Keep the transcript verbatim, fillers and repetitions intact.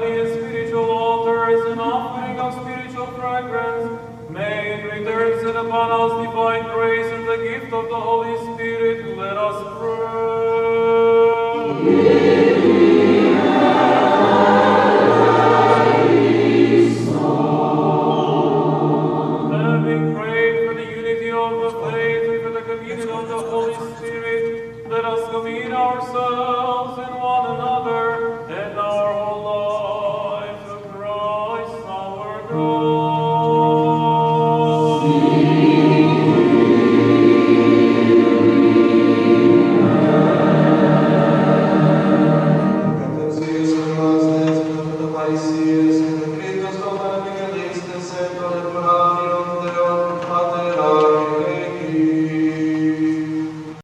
heavenly and spiritual altar is an offering of spiritual fragrance. May in return send upon us divine grace and the gift of the Holy Spirit. Let us pray.